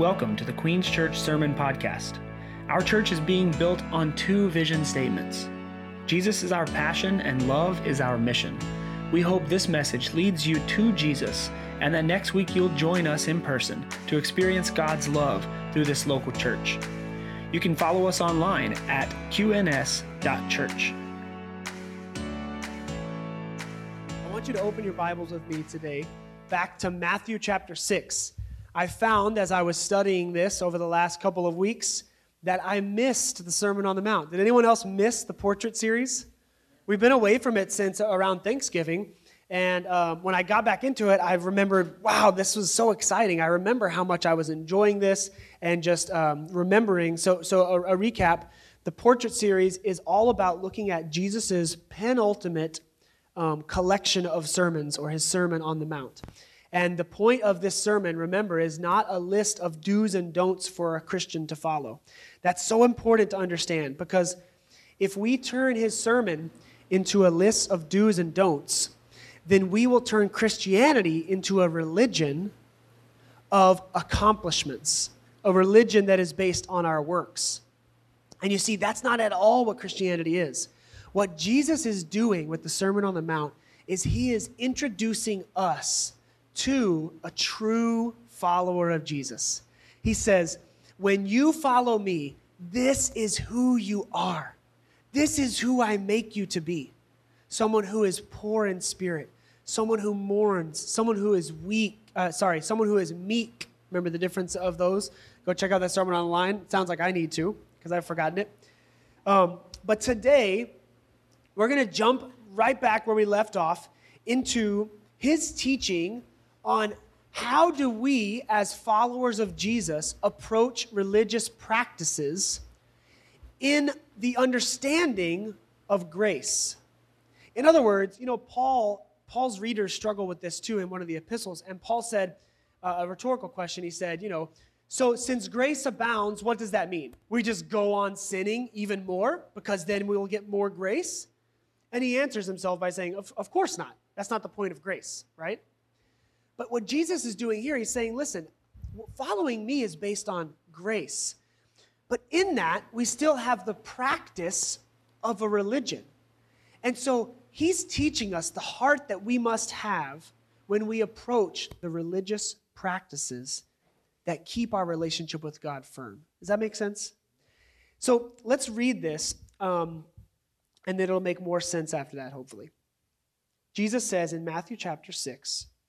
Welcome to the Queen's Church Sermon Podcast. Our church is being built on two vision statements. Jesus is our passion and love is our mission. We hope this message leads you to Jesus and that next week you'll join us in person to experience God's love through this local church. You can follow us online at qns.church. I want you to open your Bibles with me today back to Matthew chapter 6. I found as I was studying this over the last couple of weeks that I missed the Sermon on the Mount. Did anyone else miss the Portrait Series? We've been away from it since around Thanksgiving, and when I got back into it, I remembered, wow, this was so exciting. I remember how much I was enjoying this and just remembering. So a recap, the Portrait Series is all about looking at Jesus' penultimate collection of sermons, or his Sermon on the Mount. And the point of this sermon, remember, is not a list of do's and don'ts for a Christian to follow. That's so important to understand, because if we turn his sermon into a list of do's and don'ts, then we will turn Christianity into a religion of accomplishments, a religion that is based on our works. And you see, that's not at all what Christianity is. What Jesus is doing with the Sermon on the Mount is he is introducing us to a true follower of Jesus. He says, when you follow me, this is who you are. This is who I make you to be. Someone who is poor in spirit, someone who mourns, someone who is meek. Remember the difference of those? Go check out that sermon online. It sounds like I need to, because I've forgotten it. But today, we're going to jump right back where we left off into his teaching on how do we, as followers of Jesus, approach religious practices in the understanding of grace. In other words, you know, Paul's readers struggle with this too in one of the epistles. And Paul said a rhetorical question. He said, you know, so since grace abounds, what does that mean? We just go on sinning even more because then we will get more grace? And he answers himself by saying, of course not. That's not the point of grace, right? But what Jesus is doing here, he's saying, listen, following me is based on grace. But in that, we still have the practice of a religion. And so he's teaching us the heart that we must have when we approach the religious practices that keep our relationship with God firm. Does that make sense? So let's read this, and then it'll make more sense after that, hopefully. Jesus says in Matthew chapter 6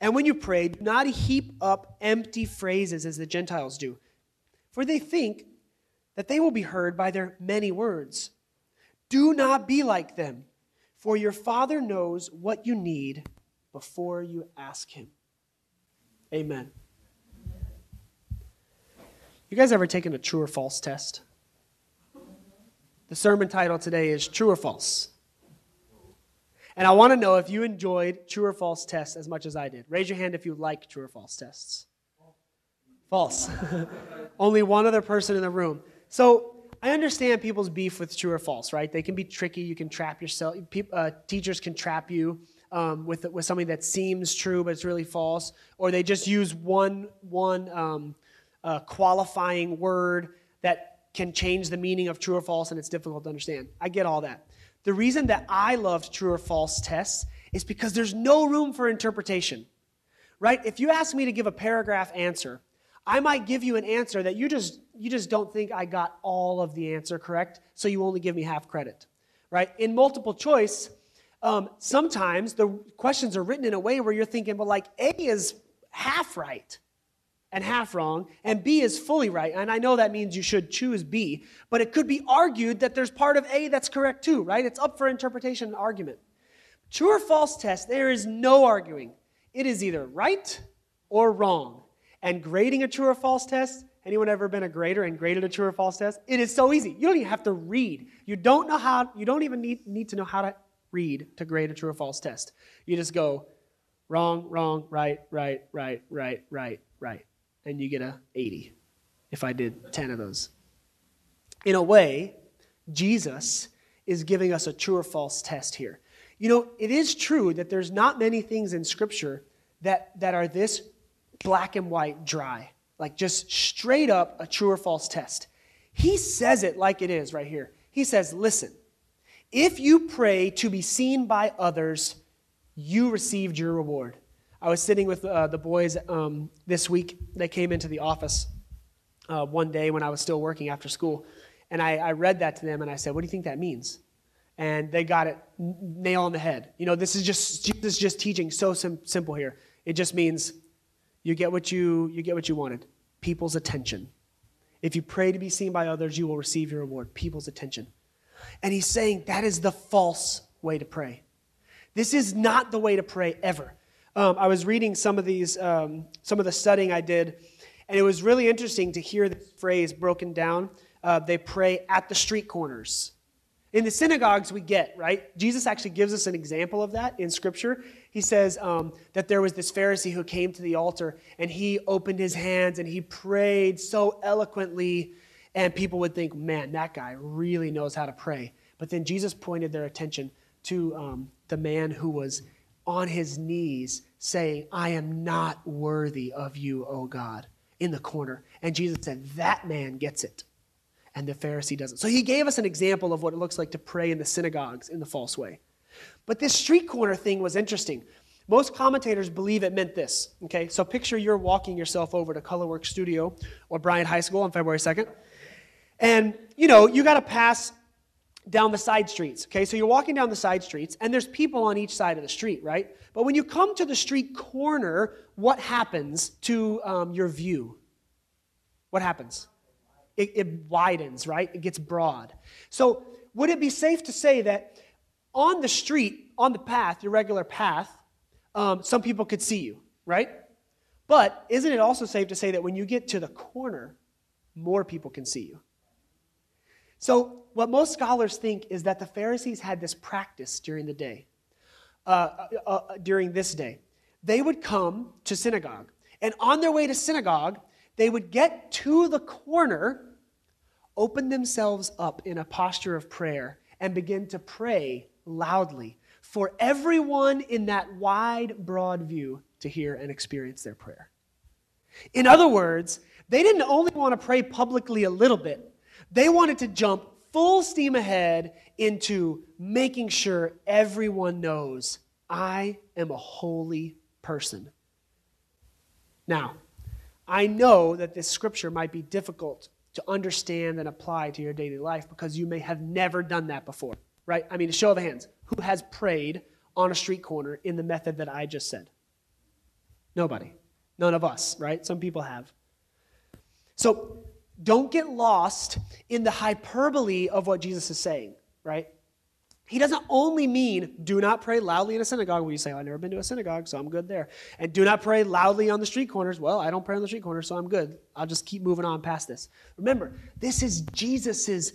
And when you pray, do not heap up empty phrases as the Gentiles do, for they think that they will be heard by their many words. Do not be like them, for your Father knows what you need before you ask him." Amen. You guys ever taken a true or false test? The sermon title today is True or False. And I want to know if you enjoyed true or false tests as much as I did. Raise your hand if you like true or false tests. False. Only one other person in the room. So I understand people's beef with true or false, right? They can be tricky. You can trap yourself. Teachers can trap you with something that seems true, but it's really false. Or they just use one qualifying word that can change the meaning of true or false, and it's difficult to understand. I get all that. The reason that I loved true or false tests is because there's no room for interpretation, right? If you ask me to give a paragraph answer, I might give you an answer that you just don't think I got all of the answer correct, so you only give me half credit, right? In multiple choice, sometimes the questions are written in a way where you're thinking, well, like A is half right and half wrong, and B is fully right. And I know that means you should choose B, but it could be argued that there's part of A that's correct too, right? It's up for interpretation and argument. True or false test, there is no arguing. It is either right or wrong. And grading a true or false test Anyone ever been a grader and graded a true or false test? It is so easy. You don't even have to read. You don't even need to know how to read to grade a true or false test. You just go wrong, wrong, right, and you get a 80 if I did 10 of those. In a way, Jesus is giving us a true or false test here. You know, it is true that there's not many things in Scripture that are this black and white dry, like just straight up a true or false test. He says it like it is right here. He says, listen, if you pray to be seen by others, you received your reward. I was sitting with the boys this week. They came into the office one day when I was still working after school, and I read that to them, and I said, what do you think that means? And they got it nail on the head. You know, this is just teaching so simple here. It just means you get what you wanted, people's attention. If you pray to be seen by others, you will receive your reward, people's attention. And he's saying that is the false way to pray. This is not the way to pray ever. I was reading some of the studying I did, and it was really interesting to hear this phrase broken down. They pray at the street corners. In the synagogues, we get, right? Jesus actually gives us an example of that in Scripture. He says that there was this Pharisee who came to the altar, and he opened his hands, and he prayed so eloquently, and people would think, man, that guy really knows how to pray. But then Jesus pointed their attention to the man who was on his knees saying, I am not worthy of you, O God, in the corner. And Jesus said, that man gets it. And the Pharisee doesn't. So he gave us an example of what it looks like to pray in the synagogues in the false way. But this street corner thing was interesting. Most commentators believe it meant this, okay? So picture you're walking yourself over to Colorwork Studio or Bryant High School on February 2nd. And, you know, you got to pass down the side streets, okay? So you're walking down the side streets, and there's people on each side of the street, right? But when you come to the street corner, what happens to your view? What happens? It widens, right? It gets broad. So would it be safe to say that on the street, on the path, your regular path, some people could see you, right? But isn't it also safe to say that when you get to the corner, more people can see you? So what most scholars think is that the Pharisees had this practice during the day, during this day. They would come to synagogue, and on their way to synagogue, they would get to the corner, open themselves up in a posture of prayer, and begin to pray loudly for everyone in that wide, broad view to hear and experience their prayer. In other words, they didn't only want to pray publicly a little bit. They wanted to jump full steam ahead into making sure everyone knows, I am a holy person. Now, I know that this Scripture might be difficult to understand and apply to your daily life because you may have never done that before, right? I mean, a show of hands. Who has prayed on a street corner in the method that I just said? Nobody. None of us, right? Some people have. So don't get lost in the hyperbole of what Jesus is saying, right? He doesn't only mean do not pray loudly in a synagogue where you say, well, I've never been to a synagogue, so I'm good there. And do not pray loudly on the street corners. Well, I don't pray on the street corners, so I'm good. I'll just keep moving on past this. Remember, this is Jesus'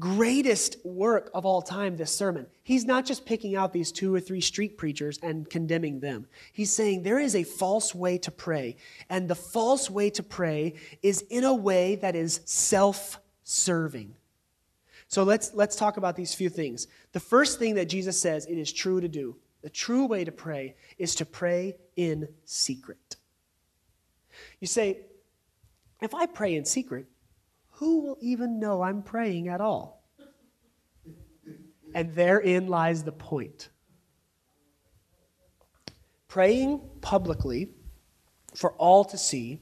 greatest work of all time, this sermon. He's not just picking out these 2 or 3 street preachers and condemning them. He's saying there is a false way to pray. And the false way to pray is in a way that is self-serving. So let's talk about these few things. The first thing that Jesus says it is true to do, the true way to pray, is to pray in secret. You say, if I pray in secret, who will even know I'm praying at all? And therein lies the point. Praying publicly for all to see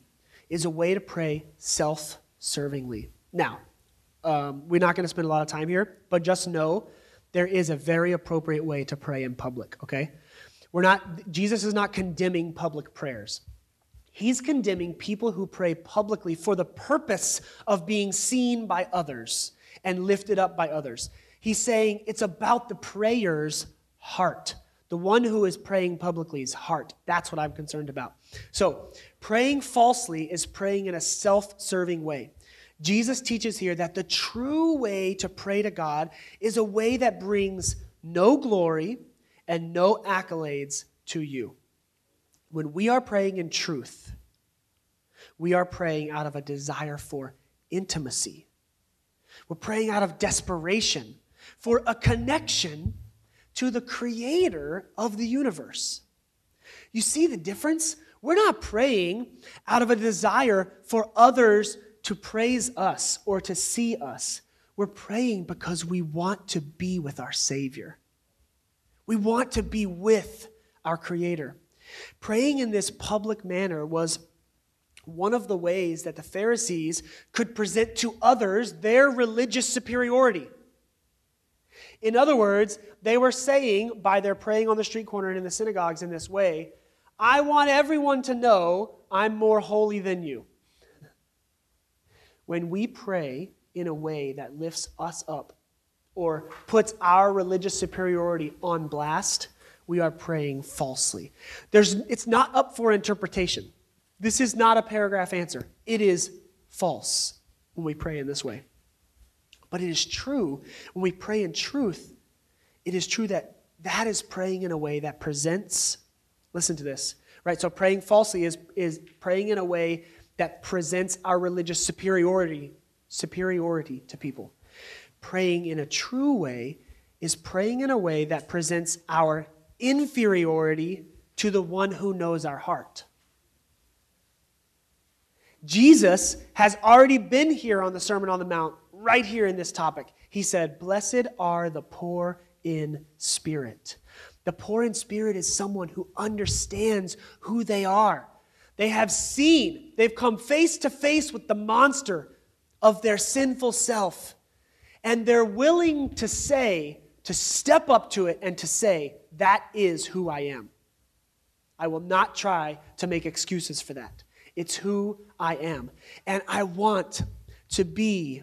is a way to pray self-servingly. Now, we're not going to spend a lot of time here, but just know there is a very appropriate way to pray in public, okay? Jesus is not condemning public prayers. He's condemning people who pray publicly for the purpose of being seen by others and lifted up by others. He's saying it's about the prayer's heart, The one who is praying publicly is heart. That's what I'm concerned about. So praying falsely is praying in a self-serving way. Jesus teaches here that the true way to pray to God is a way that brings no glory and no accolades to you. When we are praying in truth, we are praying out of a desire for intimacy. We're praying out of desperation for a connection to the creator of the universe. You see the difference? We're not praying out of a desire for others to praise us or to see us. We're praying because we want to be with our Savior. We want to be with our Creator. Praying in this public manner was one of the ways that the Pharisees could present to others their religious superiority. In other words, they were saying, by their praying on the street corner and in the synagogues in this way, I want everyone to know I'm more holy than you. When we pray in a way that lifts us up or puts our religious superiority on blast, we are praying falsely. It's not up for interpretation. This is not a paragraph answer. It is false when we pray in this way. But it is true when we pray in truth. It is true that is praying in a way that presents, listen to this, right? So praying falsely is praying in a way that presents our religious superiority to people. Praying in a true way is praying in a way that presents our inferiority to the one who knows our heart. Jesus has already been here on the Sermon on the Mount, right here in this topic. He said, blessed are the poor in spirit. The poor in spirit is someone who understands who they are. They have seen, they've come face to face with the monster of their sinful self. And they're willing to say, to step up to it and to say, that is who I am. I will not try to make excuses for that. It's who I am. And I want to be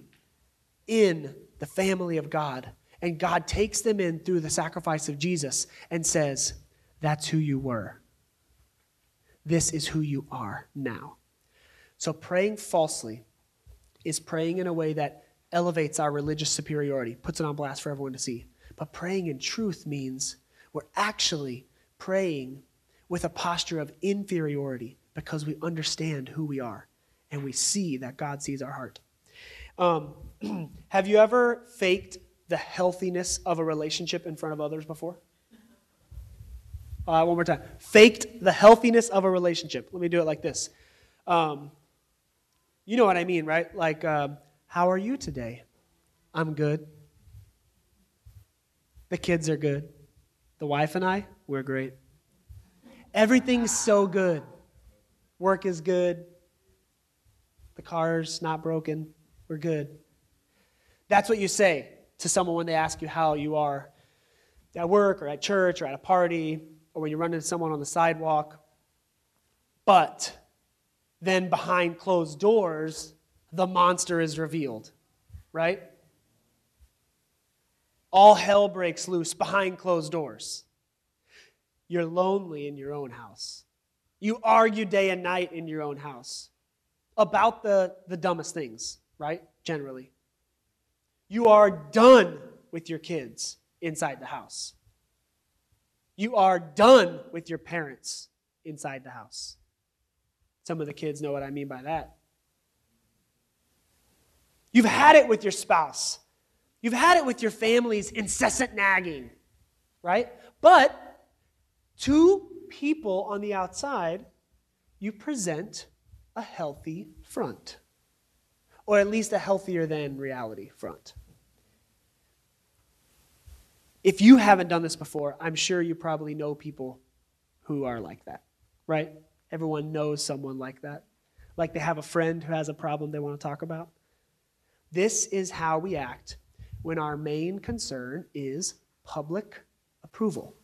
in the family of God. And God takes them in through the sacrifice of Jesus and says, that's who you were. This is who you are now. So praying falsely is praying in a way that elevates our religious superiority, puts it on blast for everyone to see. But praying in truth means we're actually praying with a posture of inferiority, because we understand who we are and we see that God sees our heart. Have you ever faked the healthiness of a relationship in front of others before? One more time. Faked the healthiness of a relationship. Let me do it like this. You know what I mean, right? Like, how are you today? I'm good. The kids are good. The wife and I, we're great. Everything's so good. Work is good. The car's not broken. We're good. That's what you say to someone when they ask you how you are at work or at church or at a party or when you run into someone on the sidewalk. But then behind closed doors, the monster is revealed, right? All hell breaks loose behind closed doors. You're lonely in your own house. You argue day and night in your own house about the dumbest things, right? Generally. You are done with your kids inside the house. You are done with your parents inside the house. Some of the kids know what I mean by that. You've had it with your spouse. You've had it with your family's incessant nagging, right? But two people on the outside, you present a healthy front, or at least a healthier than reality front. If you haven't done this before, I'm sure you probably know people who are like that, right? Everyone knows someone like that. Like they have a friend who has a problem they want to talk about. This is how we act when our main concern is public approval.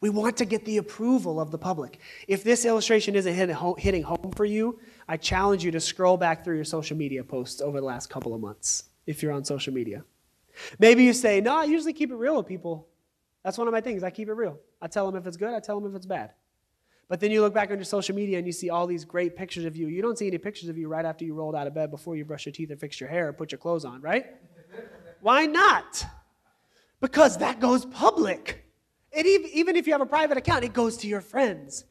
We want to get the approval of the public. If this illustration isn't hitting home for you, I challenge you to scroll back through your social media posts over the last couple of months, if you're on social media. Maybe you say, no, I usually keep it real with people. That's one of my things. I keep it real. I tell them if it's good. I tell them if it's bad. But then you look back on your social media and you see all these great pictures of you. You don't see any pictures of you right after you rolled out of bed, before you brushed your teeth or fixed your hair or put your clothes on, right? Why not? Because that goes public. And even if you have a private account, it goes to your friends.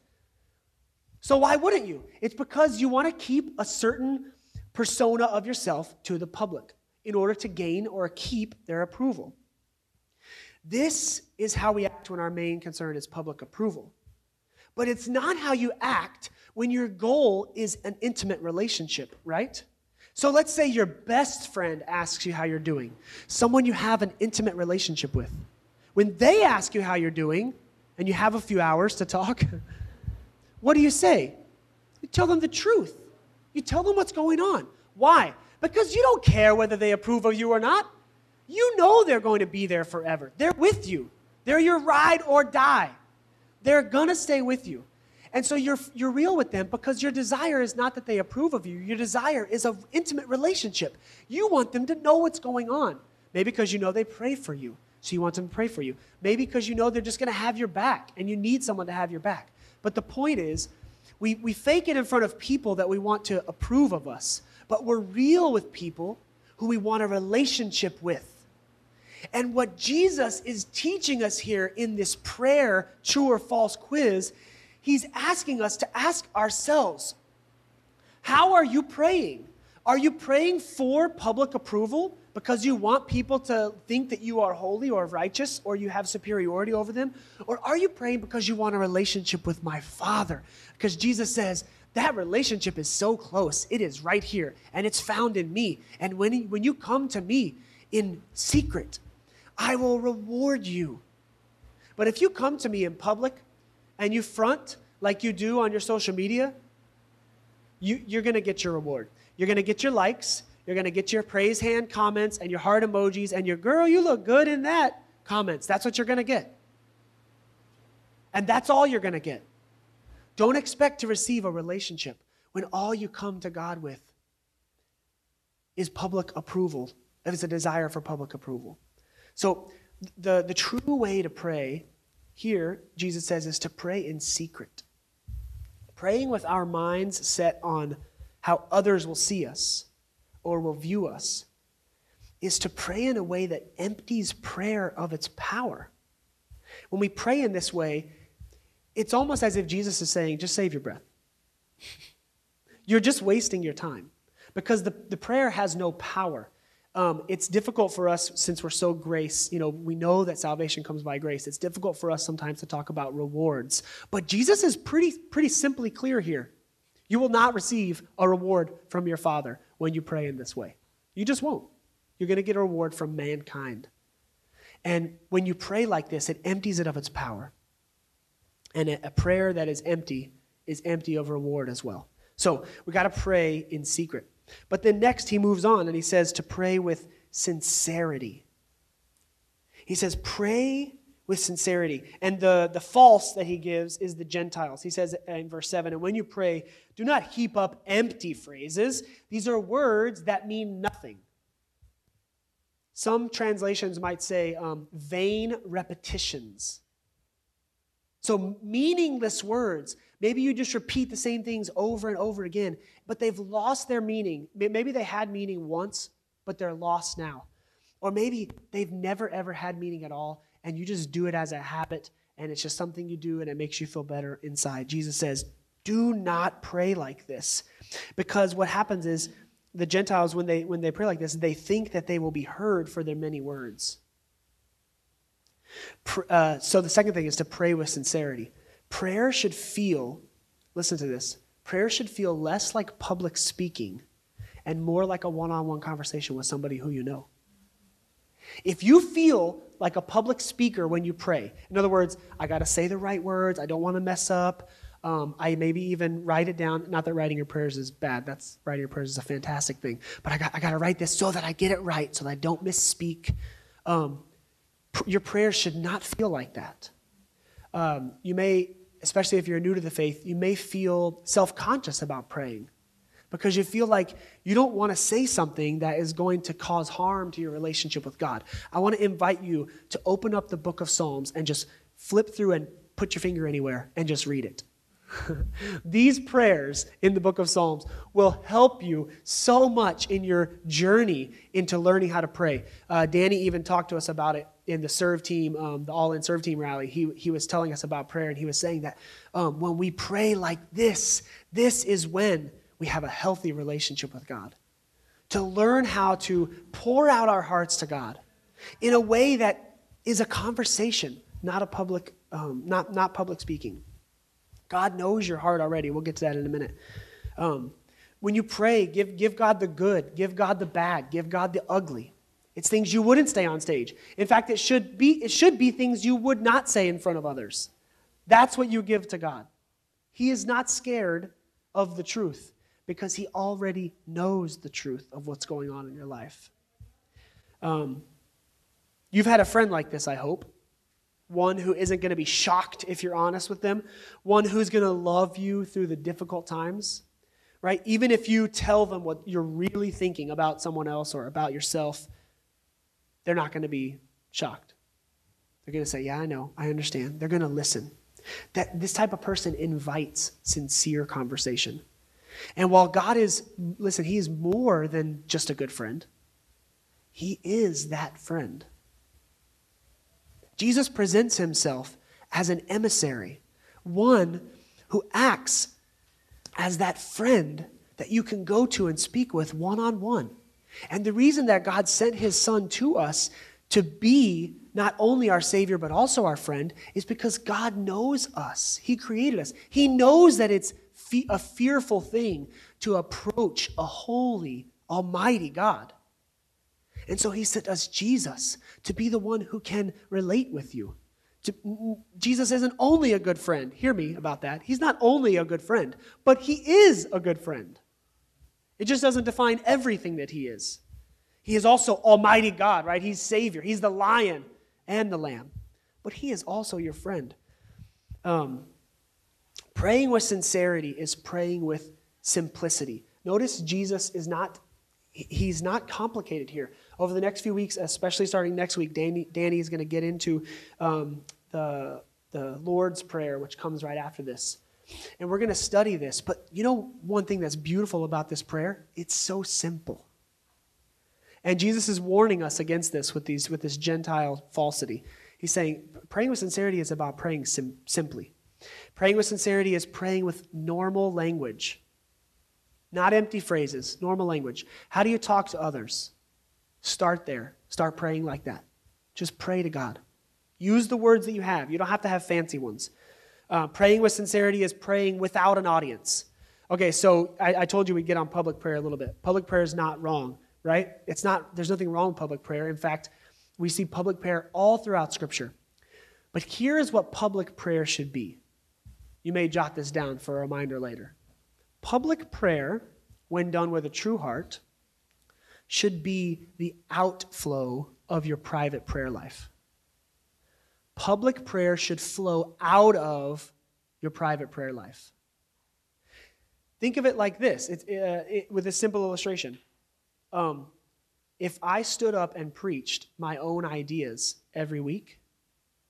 So why wouldn't you? It's because you want to keep a certain persona of yourself to the public in order to gain or keep their approval. This is how we act when our main concern is public approval. But it's not how you act when your goal is an intimate relationship, right? So let's say your best friend asks you how you're doing, someone you have an intimate relationship with. When they ask you how you're doing, and you have a few hours to talk, what do you say? You tell them the truth. You tell them what's going on. Why? Because you don't care whether they approve of you or not. You know they're going to be there forever. They're with you. They're your ride or die. They're going to stay with you. And so you're real with them, because your desire is not that they approve of you. Your desire is an intimate relationship. You want them to know what's going on. Maybe because you know they pray for you, so you want them to pray for you. Maybe because you know they're just going to have your back, and you need someone to have your back. But the point is, we fake it in front of people that we want to approve of us, but we're real with people who we want a relationship with. And what Jesus is teaching us here in this prayer, true or false quiz, he's asking us to ask ourselves, how are you praying? Are you praying for public approval because you want people to think that you are holy or righteous or you have superiority over them? Or are you praying because you want a relationship with my Father? Because Jesus says, that relationship is so close. It is right here, and it's found in me. And when you come to me in secret, I will reward you. But if you come to me in public and you front like you do on your social media, you're going to get your reward. You're going to get your likes. You're going to get your praise hand comments and your heart emojis and your girl, you look good in that comments. That's what you're going to get. And that's all you're going to get. Don't expect to receive a relationship when all you come to God with is public approval, is a desire for public approval. So the true way to pray here, Jesus says, is to pray in secret. Praying with our minds set on how others will see us or will view us is to pray in a way that empties prayer of its power. When we pray in this way, it's almost as if Jesus is saying, just save your breath. You're just wasting your time because the prayer has no power. It's difficult for us since we're so grace, we know that salvation comes by grace. It's difficult for us sometimes to talk about rewards, but Jesus is pretty simply clear here. You will not receive a reward from your Father when you pray in this way. You just won't. You're going to get a reward from mankind. And when you pray like this, it empties it of its power. And a prayer that is empty of reward as well. So we got to pray in secret. But then next he moves on and he says to pray with sincerity. He says pray with sincerity. And the false that he gives is the Gentiles. He says in verse 7, and when you pray, do not heap up empty phrases. These are words that mean nothing. Some translations might say vain repetitions. So meaningless words. Maybe you just repeat the same things over and over again, but they've lost their meaning. Maybe they had meaning once, but they're lost now. Or maybe they've never, ever had meaning at all, and you just do it as a habit, and it's just something you do, and it makes you feel better inside. Jesus says, do not pray like this, because what happens is the Gentiles, when they pray like this, they think that they will be heard for their many words. So the second thing is to pray with sincerity. Prayer should feel, listen to this, prayer should feel less like public speaking and more like a one-on-one conversation with somebody who you know. If you feel like a public speaker when you pray, in other words, I got to say the right words, I don't want to mess up, I maybe even write it down, not that writing your prayers is bad, writing your prayers is a fantastic thing, but I got to write this so that I get it right, so that I don't misspeak. Your prayers should not feel like that. You may, especially if you're new to the faith, you may feel self-conscious about praying because you feel like you don't want to say something that is going to cause harm to your relationship with God. I want to invite you to open up the book of Psalms and just flip through and put your finger anywhere and just read it. These prayers in the book of Psalms will help you so much in your journey into learning how to pray. Danny even talked to us about it in the serve team, the all-in serve team rally. He was telling us about prayer, and he was saying that when we pray like this is when we have a healthy relationship with God. To learn how to pour out our hearts to God in a way that is a conversation, not a public, not public speaking. God knows your heart already. We'll get to that in a minute. When you pray, give God the good, give God the bad, give God the ugly. It's things you wouldn't say on stage. In fact, it should be things you would not say in front of others. That's what you give to God. He is not scared of the truth because he already knows the truth of what's going on in your life. You've had a friend like this, I hope. One who isn't going to be shocked if you're honest with them. One who's going to love you through the difficult times, right? Even if you tell them what you're really thinking about someone else or about yourself, they're not going to be shocked. They're going to say, yeah, I know, I understand. They're going to listen. That this type of person invites sincere conversation. And while God is, listen, he is more than just a good friend. He is that friend. Jesus presents himself as an emissary, one who acts as that friend that you can go to and speak with one-on-one. And the reason that God sent his son to us to be not only our Savior but also our friend is because God knows us. He created us. He knows that it's a fearful thing to approach a holy, almighty God. And so he sent us Jesus to be the one who can relate with you. Jesus isn't only a good friend. Hear me about that. He's not only a good friend, but he is a good friend. It just doesn't define everything that he is. He is also Almighty God, right? He's Savior. He's the Lion and the Lamb. But he is also your friend. Praying with sincerity is praying with simplicity. Notice Jesus is not... He's not complicated here. Over the next few weeks, especially starting next week, Danny is going to get into the Lord's Prayer, which comes right after this. And we're going to study this. But you know one thing that's beautiful about this prayer? It's so simple. And Jesus is warning us against this with this Gentile falsity. He's saying praying with sincerity is about praying simply. Praying with sincerity is praying with normal language. Not empty phrases, normal language. How do you talk to others? Start there. Start praying like that. Just pray to God. Use the words that you have. You don't have to have fancy ones. Praying with sincerity is praying without an audience. Okay, so I told you we'd get on public prayer a little bit. Public prayer is not wrong, right? It's not. There's nothing wrong with public prayer. In fact, we see public prayer all throughout Scripture. But here is what public prayer should be. You may jot this down for a reminder later. Public prayer, when done with a true heart, should be the outflow of your private prayer life. Public prayer should flow out of your private prayer life. Think of it like this, with a simple illustration. If I stood up and preached my own ideas every week,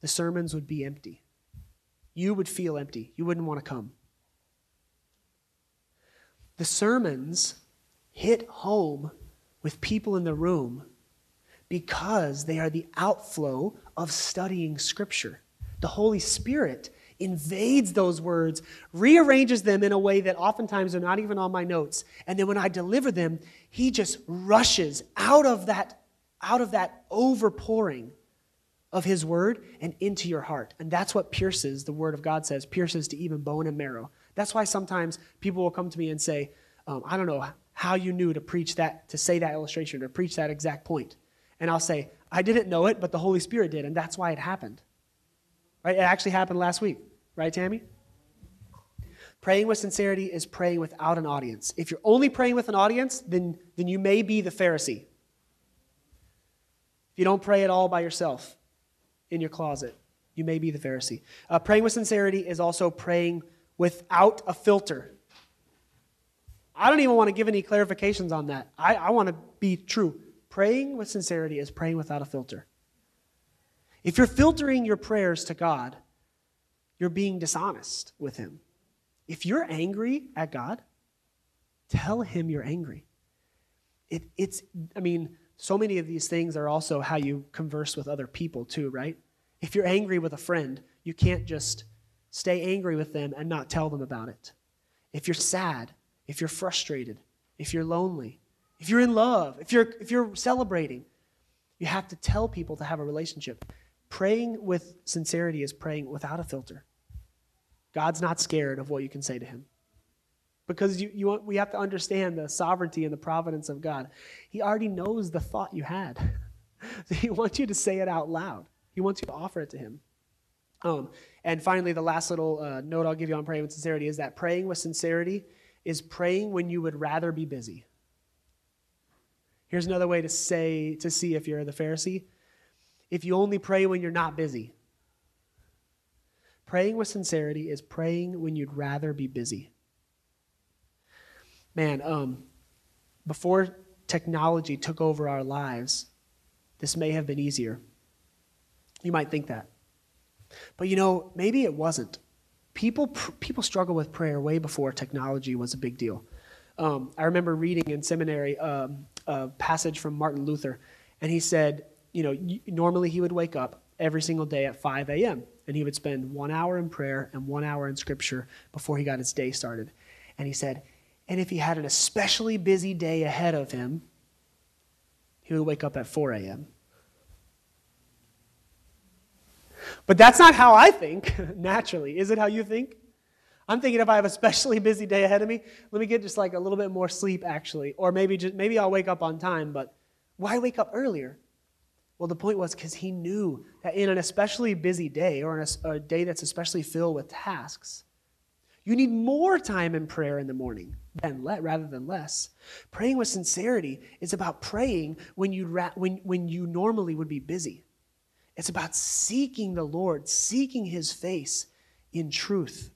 the sermons would be empty. You would feel empty. You wouldn't want to come. The sermons hit home with people in the room because they are the outflow of studying Scripture. The Holy Spirit invades those words, rearranges them in a way that oftentimes are not even on my notes. And then when I deliver them, he just rushes out of that overpouring of his word and into your heart. And that's what pierces, the word of God says, pierces to even bone and marrow. That's why sometimes people will come to me and say, I don't know how you knew to preach that, to say that illustration, to preach that exact point. And I'll say, I didn't know it, but the Holy Spirit did, and that's why it happened. Right? It actually happened last week. Right, Tammy? Praying with sincerity is praying without an audience. If you're only praying with an audience, then you may be the Pharisee. If you don't pray at all by yourself in your closet, you may be the Pharisee. Praying with sincerity is also praying without a filter. I don't even want to give any clarifications on that. I want to be true. Praying with sincerity is praying without a filter. If you're filtering your prayers to God, you're being dishonest with Him. If you're angry at God, tell Him you're angry. So many of these things are also how you converse with other people too, right? If you're angry with a friend, you can't just stay angry with them and not tell them about it. If you're sad, if you're frustrated, if you're lonely, if you're in love, if you're celebrating, you have to tell people to have a relationship. Praying with sincerity is praying without a filter. God's not scared of what you can say to Him. Because we have to understand the sovereignty and the providence of God. He already knows the thought you had. So He wants you to say it out loud. He wants you to offer it to Him. And finally, the last little note I'll give you on praying with sincerity is that praying with sincerity is praying when you would rather be busy. Here's another way to see if you're the Pharisee. If you only pray when you're not busy. Praying with sincerity is praying when you'd rather be busy. Man, before technology took over our lives, this may have been easier. You might think that. But maybe it wasn't. People struggle with prayer way before technology was a big deal. I remember reading in seminary a passage from Martin Luther, and he said, normally he would wake up every single day at 5 a.m., and he would spend 1 hour in prayer and 1 hour in Scripture before he got his day started. And he said, and if he had an especially busy day ahead of him, he would wake up at 4 a.m. But that's not how I think, naturally. Is it how you think? I'm thinking if I have a especially busy day ahead of me, let me get just like a little bit more sleep, actually. Or maybe I'll wake up on time, but why wake up earlier? Well, the point was because he knew that in an especially busy day or a day that's especially filled with tasks, you need more time in prayer in the morning rather than less. Praying with sincerity is about praying when you normally would be busy. It's about seeking the Lord, seeking His face in truth,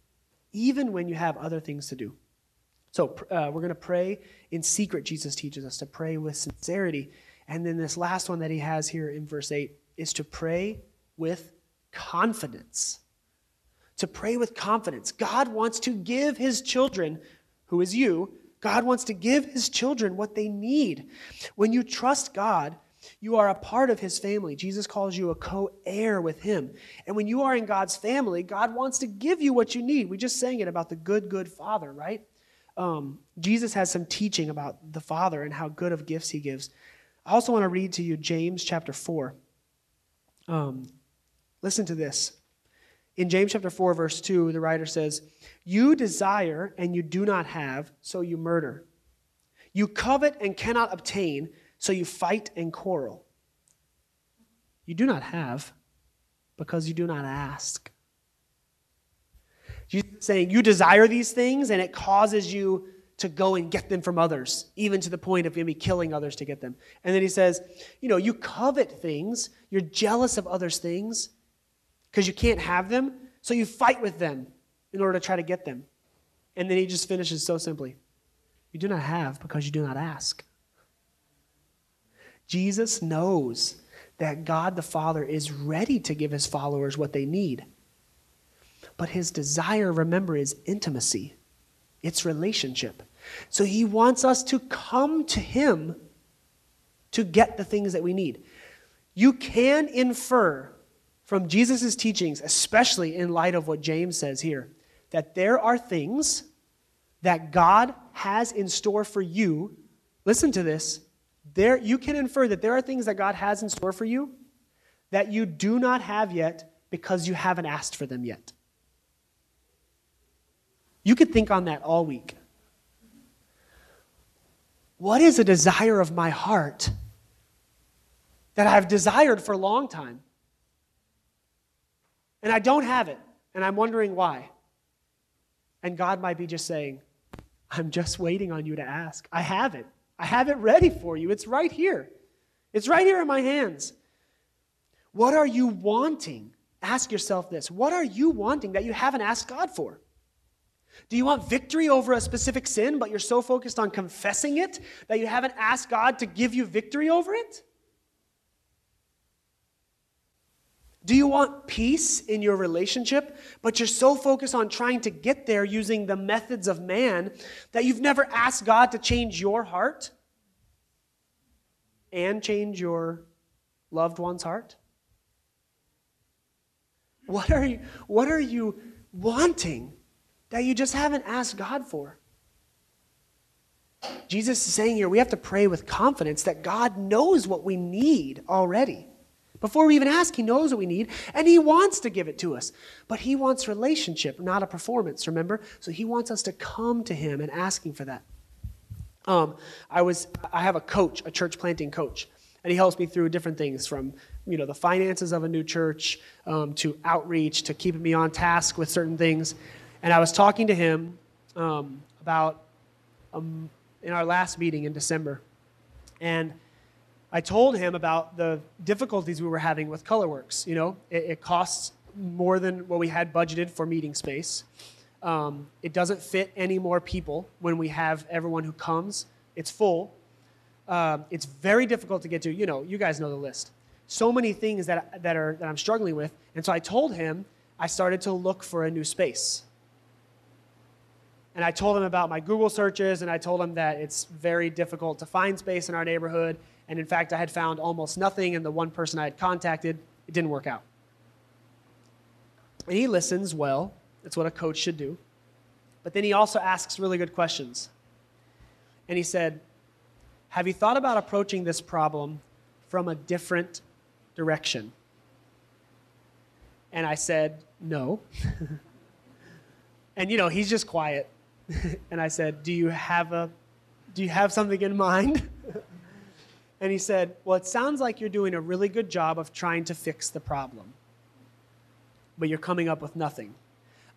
even when you have other things to do. So we're going to pray in secret. Jesus teaches us to pray with sincerity. And then this last one that He has here in verse 8 is to pray with confidence. To pray with confidence. God wants to give His children, who is you, God wants to give His children what they need. When you trust God, you are a part of His family. Jesus calls you a co-heir with Him. And when you are in God's family, God wants to give you what you need. We just sang it about the good Father, right? Jesus has some teaching about the Father and how good of gifts He gives. I also want to read to you James chapter 4. Listen to this. In James chapter 4, verse 2, the writer says, "You desire and you do not have, so you murder. You covet and cannot obtain, so you fight and quarrel. You do not have because you do not ask." Jesus is saying you desire these things and it causes you to go and get them from others, even to the point of maybe killing others to get them. And then He says, you covet things, you're jealous of others' things, because you can't have them, so you fight with them in order to try to get them. And then He just finishes so simply, you do not have because you do not ask. Jesus knows that God the Father is ready to give His followers what they need. But His desire, remember, is intimacy. It's relationship. So He wants us to come to Him to get the things that we need. You can infer from Jesus' teachings, especially in light of what James says here, that there are things that God has in store for you. Listen to this. There, you can infer that there are things that God has in store for you that you do not have yet because you haven't asked for them yet. You could think on that all week. What is a desire of my heart that I've desired for a long time? And I don't have it, and I'm wondering why. And God might be just saying, I'm just waiting on you to ask. I have it. I have it ready for you. It's right here. It's right here in my hands. What are you wanting? Ask yourself this. What are you wanting that you haven't asked God for? Do you want victory over a specific sin, but you're so focused on confessing it that you haven't asked God to give you victory over it? Do you want peace in your relationship, but you're so focused on trying to get there using the methods of man that you've never asked God to change your heart and change your loved one's heart? What are you wanting that you just haven't asked God for? Jesus is saying here we have to pray with confidence that God knows what we need already. Before we even ask, he knows what we need, and he wants to give it to us. But he wants relationship, not a performance, remember? So he wants us to come to him and asking for that. I have a coach, a church planting coach, and he helps me through different things from the finances of a new church to outreach to keeping me on task with certain things. And I was talking to him about in our last meeting in December, and I told him about the difficulties we were having with Colorworks. It costs more than what we had budgeted for meeting space. It doesn't fit any more people when we have everyone who comes. It's full. It's very difficult to get to. You guys know the list. So many things that I'm struggling with. And so I told him I started to look for a new space. And I told him about my Google searches, and I told him that it's very difficult to find space in our neighborhood. And in fact, I had found almost nothing, and the one person I had contacted, it didn't work out. And he listens well. That's what a coach should do. But then he also asks really good questions. And he said, "Have you thought about approaching this problem from a different direction?" And I said, "No." And he's just quiet. And I said, "Do you have something in mind?" And he said, "Well, it sounds like you're doing a really good job of trying to fix the problem, but you're coming up with nothing.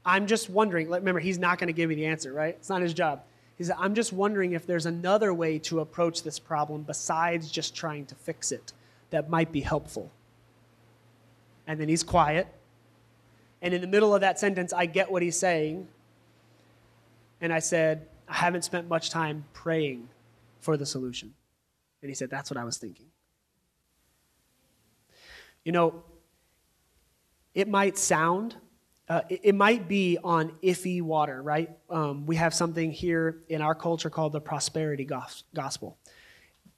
I'm just wondering," remember, he's not going to give me the answer, right? It's not his job. He said, "I'm just wondering if there's another way to approach this problem besides just trying to fix it that might be helpful." And then he's quiet. And in the middle of that sentence, I get what he's saying. And I said, "I haven't spent much time praying for the solution." And he said, "That's what I was thinking." It might sound, it might be on iffy water, right? We have something here in our culture called the prosperity gospel.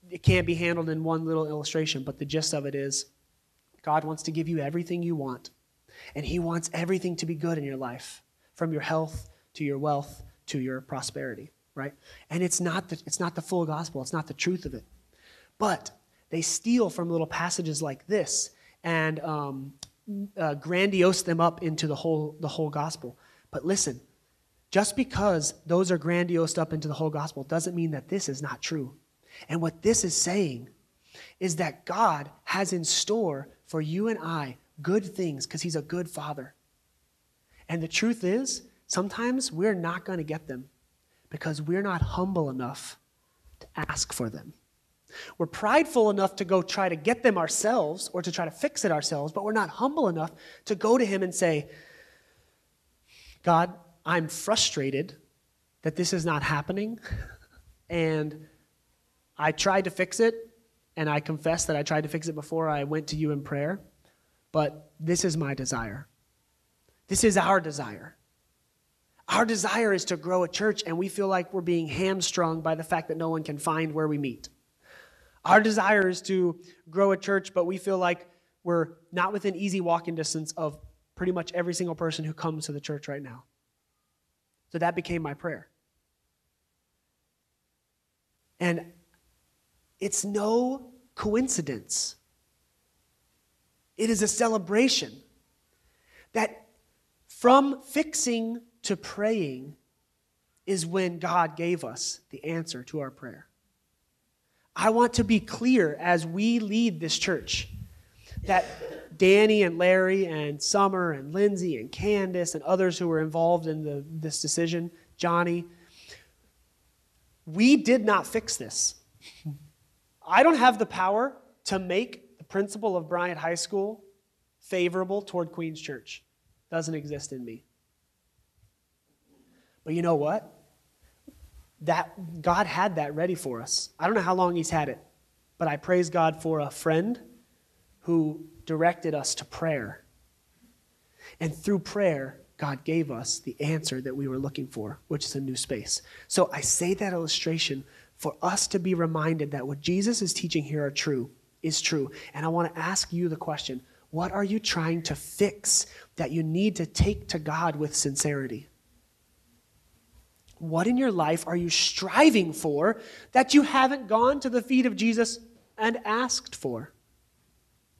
It can't be handled in one little illustration, but the gist of it is God wants to give you everything you want, and he wants everything to be good in your life, from your health to your wealth to your prosperity, right? And it's not the full gospel. It's not the truth of it. But they steal from little passages like this and grandiose them up into the whole gospel. But listen, just because those are grandiosed up into the whole gospel doesn't mean that this is not true. And what this is saying is that God has in store for you and I good things because he's a good father. And the truth is, sometimes we're not going to get them because we're not humble enough to ask for them. We're prideful enough to go try to get them ourselves or to try to fix it ourselves, but we're not humble enough to go to him and say, "God, I'm frustrated that this is not happening, and I tried to fix it, and I confess that I tried to fix it before I went to you in prayer, but this is my desire. This is our desire. Our desire is to grow a church, and we feel like we're being hamstrung by the fact that no one can find where we meet. Our desire is to grow a church, but we feel like we're not within easy walking distance of pretty much every single person who comes to the church right now. So that became my prayer." And it's no coincidence. It is a celebration that from fixing to praying is when God gave us the answer to our prayer. I want to be clear as we lead this church that Danny and Larry and Summer and Lindsay and Candace and others who were involved in this decision, Johnny, we did not fix this. I don't have the power to make the principal of Bryant High School favorable toward Queen's Church. Doesn't exist in me. But you know what? That God had that ready for us. I don't know how long he's had it, but I praise God for a friend who directed us to prayer. And through prayer, God gave us the answer that we were looking for, which is a new space. So I say that illustration for us to be reminded that what Jesus is teaching here is true. And I want to ask you the question, what are you trying to fix that you need to take to God with sincerity? What in your life are you striving for that you haven't gone to the feet of Jesus and asked for?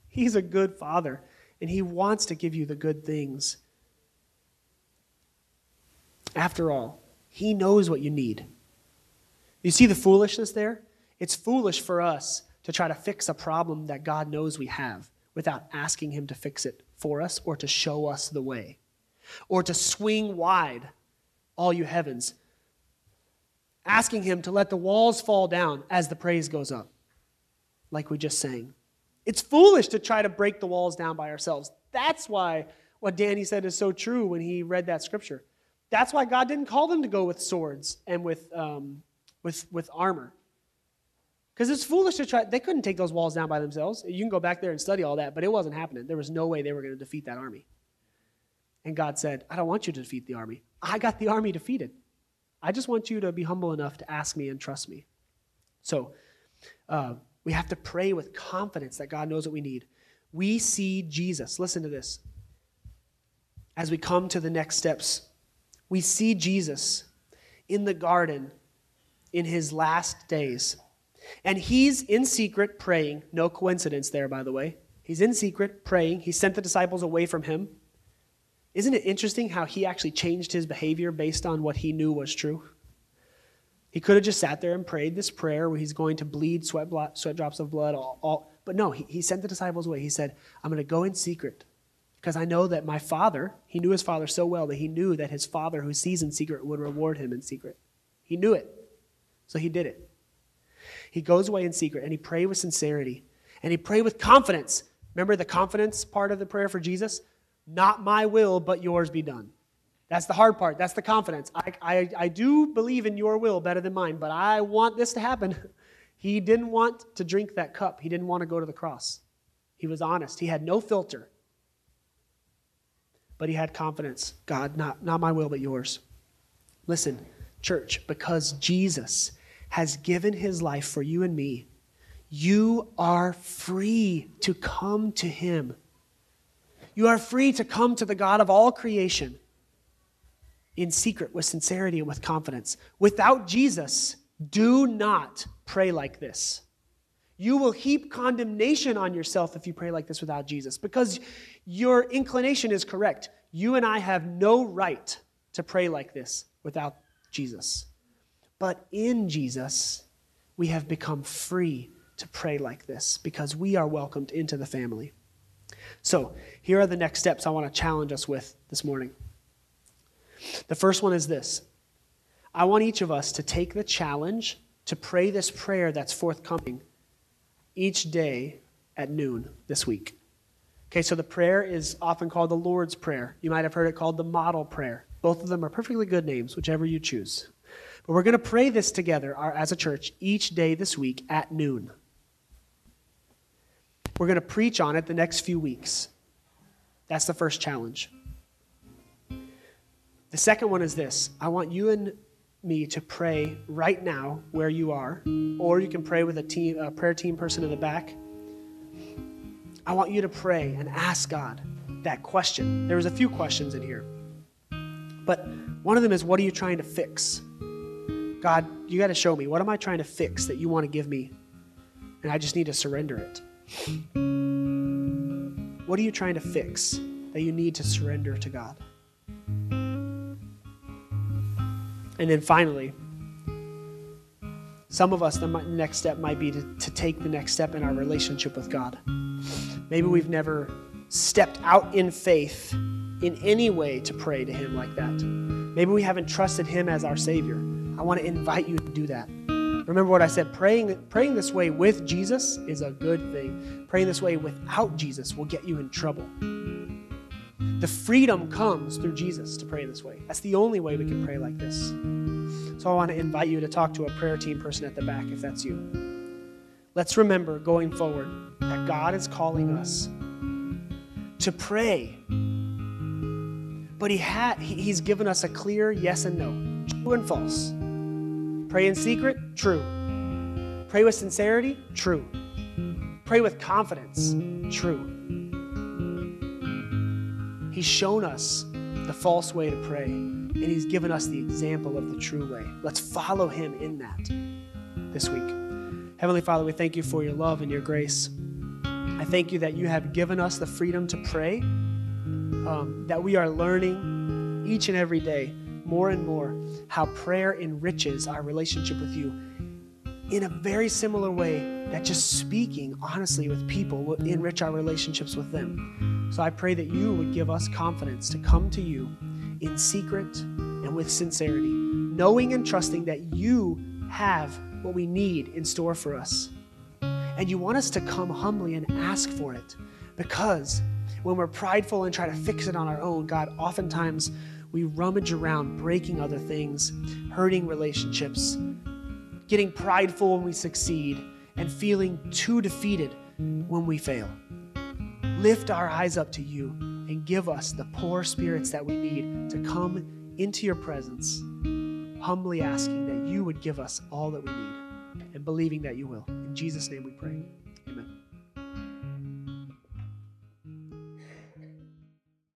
He's a good father, and he wants to give you the good things. After all, he knows what you need. You see the foolishness there? It's foolish for us to try to fix a problem that God knows we have without asking him to fix it for us or to show us the way or to swing wide, all you heavens, asking him to let the walls fall down as the praise goes up, like we just sang. It's foolish to try to break the walls down by ourselves. That's why what Danny said is so true when he read that scripture. That's why God didn't call them to go with swords and with armor. Because it's foolish to try. They couldn't take those walls down by themselves. You can go back there and study all that, but it wasn't happening. There was no way they were going to defeat that army. And God said, I don't want you to defeat the army. I got the army defeated. I just want you to be humble enough to ask me and trust me. So we have to pray with confidence that God knows what we need. We see Jesus. Listen to this. As we come to the next steps, we see Jesus in the garden in his last days. And he's in secret praying. No coincidence there, by the way. He's in secret praying. He sent the disciples away from him. Isn't it interesting how he actually changed his behavior based on what he knew was true? He could have just sat there and prayed this prayer where he's going to bleed sweat drops of blood. But no, he sent the disciples away. He said, I'm going to go in secret because I know that my Father, he knew his Father so well that he knew that his Father who sees in secret would reward him in secret. He knew it, so he did it. He goes away in secret, and he prayed with sincerity, and he prayed with confidence. Remember the confidence part of the prayer for Jesus? Not my will, but yours be done. That's the hard part. That's the confidence. I do believe in your will better than mine, but I want this to happen. He didn't want to drink that cup. He didn't want to go to the cross. He was honest. He had no filter, but he had confidence. God, not my will, but yours. Listen, church, because Jesus has given his life for you and me, you are free to come to him. You are free to come to the God of all creation in secret, with sincerity, and with confidence. Without Jesus, do not pray like this. You will heap condemnation on yourself if you pray like this without Jesus, because your inclination is correct. You and I have no right to pray like this without Jesus. But in Jesus, we have become free to pray like this because we are welcomed into the family. So here are the next steps I want to challenge us with this morning. The first one is this. I want each of us to take the challenge to pray this prayer that's forthcoming each day at noon this week. Okay, so the prayer is often called the Lord's Prayer. You might have heard it called the Model Prayer. Both of them are perfectly good names, whichever you choose. But we're going to pray this together as a church each day this week at noon. We're going to preach on it the next few weeks. That's the first challenge. The second one is this. I want you and me to pray right now where you are, or you can pray with a prayer team person in the back. I want you to pray and ask God that question. There was a few questions in here, but one of them is, what are you trying to fix? God, you got to show me. What am I trying to fix that you want to give me? And I just need to surrender it. What are you trying to fix that you need to surrender to God? And then finally, some of us, the next step might be to take the next step in our relationship with God. Maybe we've never stepped out in faith in any way to pray to him like that. Maybe we haven't trusted him as our Savior. I want to invite you to do that. Remember what I said, praying this way with Jesus is a good thing. Praying this way without Jesus will get you in trouble. The freedom comes through Jesus to pray this way. That's the only way we can pray like this. So I want to invite you to talk to a prayer team person at the back if that's you. Let's remember going forward that God is calling us to pray. But He's given us a clear yes and no, true and false. Pray in secret, true. Pray with sincerity, true. Pray with confidence, true. He's shown us the false way to pray, and He's given us the example of the true way. Let's follow Him in that this week. Heavenly Father, we thank You for Your love and Your grace. I thank You that You have given us the freedom to pray, that we are learning each and every day more and more how prayer enriches our relationship with You in a very similar way that just speaking honestly with people will enrich our relationships with them. So I pray that You would give us confidence to come to You in secret and with sincerity, knowing and trusting that You have what we need in store for us. And You want us to come humbly and ask for it, because when we're prideful and try to fix it on our own, God, oftentimes we rummage around breaking other things, hurting relationships, getting prideful when we succeed, and feeling too defeated when we fail. Lift our eyes up to You and give us the poor spirits that we need to come into Your presence, humbly asking that You would give us all that we need and believing that You will. In Jesus' name we pray. Amen.